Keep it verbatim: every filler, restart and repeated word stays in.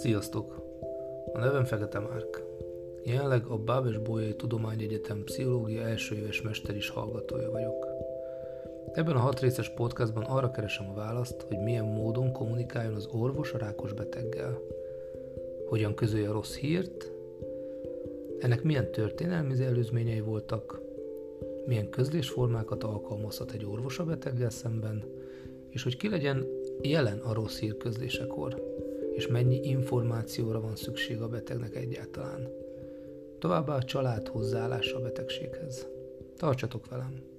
Sziasztok! A nevem Fekete Márk. Jelenleg a Babeș-Bolyai Tudományegyetem pszichológia első éves mester is hallgatója vagyok. Ebben a hat részes podcastban arra keresem a választ, hogy milyen módon kommunikáljon az orvos a rákos beteggel. Hogyan közölje a rossz hírt? Ennek milyen történelmi előzményei voltak? Milyen közlésformákat alkalmazhat egy orvos a beteggel szemben, és hogy ki legyen jelen a rossz hír közlésekor, és mennyi információra van szükség a betegnek egyáltalán. Továbbá a család hozzáállása a betegséghez. Tartsatok velem!